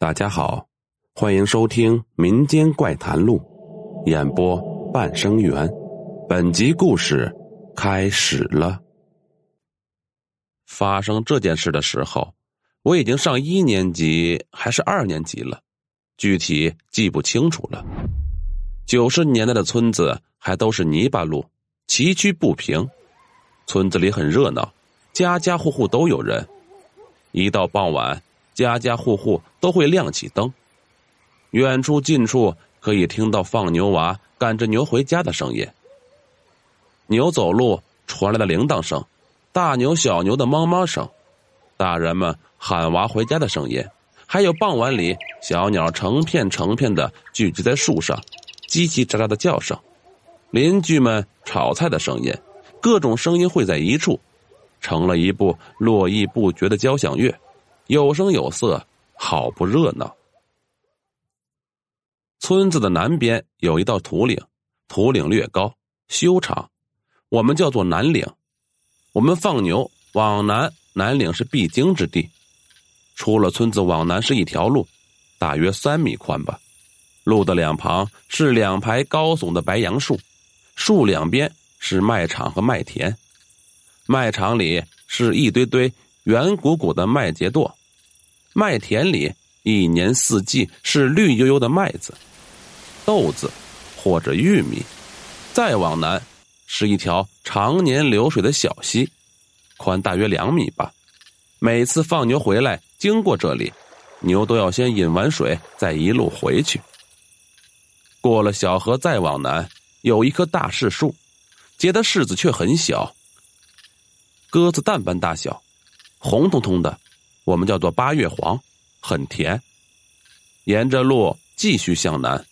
大家好，欢迎收听《民间怪谈录》，演播半生缘。本集故事开始了。发生这件事的时候，我已经上1年级还是2年级了，具体记不清楚了。90年代的村子还都是泥巴路，崎岖不平，村子里很热闹，家家户户都有人。一到傍晚，家家户户都会亮起灯，远处近处可以听到放牛娃赶着牛回家的声音，牛走路传来的铃铛声，大牛小牛的哞哞声，大人们喊娃回家的声音，还有傍晚里小鸟成片成片的聚集在树上叽叽喳喳的叫声，邻居们炒菜的声音，各种声音汇在一处，成了一部络绎不绝的交响乐，有声有色，好不热闹。村子的南边有一道土岭，土岭略高，修长，我们叫做南岭。我们放牛往南，南岭是必经之地。出了村子往南是一条路，大约3米宽吧。路的两旁是2排高耸的白杨树，树两边是麦场和麦田，麦场里是一堆堆圆鼓鼓的麦秸垛，麦田里一年四季是绿油油的麦子、豆子或者玉米。再往南是一条常年流水的小溪，宽大约2米吧。每次放牛回来经过这里，牛都要先饮完水再一路回去。过了小河再往南有一棵大柿树，结的柿子却很小，鸽子蛋般大小，红彤彤的，我们叫做8月黄，很甜。沿着路继续向南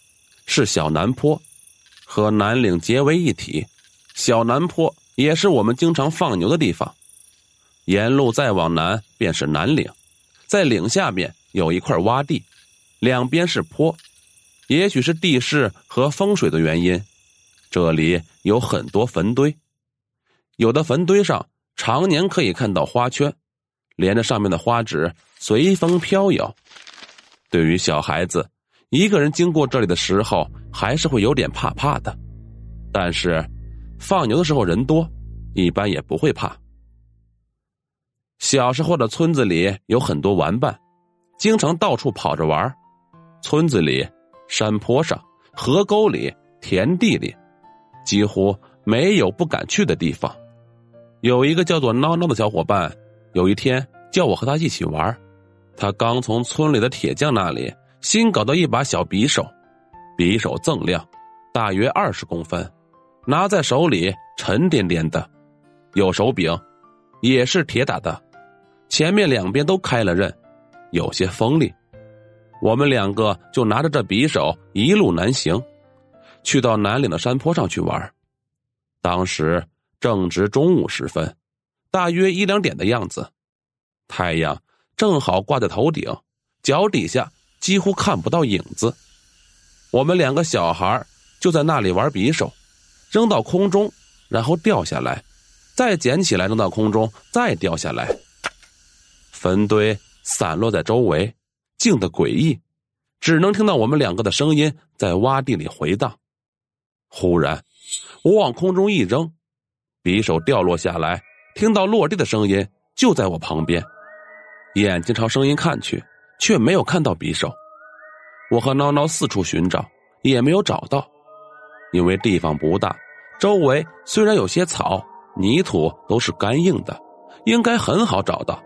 是小南坡，和南岭结为一体，小南坡也是我们经常放牛的地方。沿路再往南便是南岭，在岭下面有一块洼地，两边是坡。也许是地势和风水的原因，这里有很多坟堆，有的坟堆上常年可以看到花圈，连着上面的花纸随风飘摇。对于小孩子，一个人经过这里的时候还是会有点怕怕的，但是放牛的时候人多，一般也不会怕。小时候的村子里有很多玩伴，经常到处跑着玩，村子里、山坡上、河沟里、田地里，几乎没有不敢去的地方。有一个叫做孬孬的小伙伴，有一天叫我和他一起玩，他刚从村里的铁匠那里新搞到一把小匕首，匕首锃亮，大约20公分，拿在手里沉甸甸的，有手柄，也是铁打的，前面2边都开了刃，有些锋利。我们2个就拿着这匕首一路南行，去到南岭的山坡上去玩。当时正值中午时分，大约1-2点的样子，太阳正好挂在头顶，脚底下几乎看不到影子。我们2个小孩就在那里玩匕首，扔到空中然后掉下来，再捡起来扔到空中再掉下来。坟堆散落在周围，静得诡异，只能听到我们2个的声音在洼地里回荡。忽然我往空中一扔，匕首掉落下来，听到落地的声音就在我旁边，眼睛朝声音看去，却没有看到匕首。我和孬孬四处寻找，也没有找到。因为地方不大，周围虽然有些草泥土都是干硬的，应该很好找到。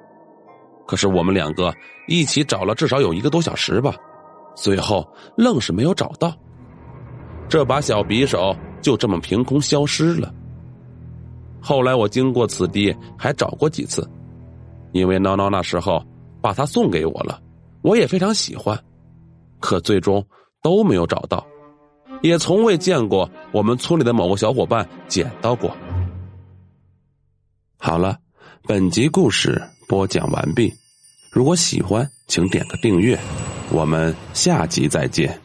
可是我们2个一起找了至少有1个多小时吧，最后愣是没有找到。这把小匕首就这么凭空消失了。后来我经过此地还找过几次，因为孬孬那时候把它送给我了，我也非常喜欢，可最终都没有找到，也从未见过我们村里的某个小伙伴捡到过。好了，本集故事播讲完毕，如果喜欢请点个订阅，我们下集再见。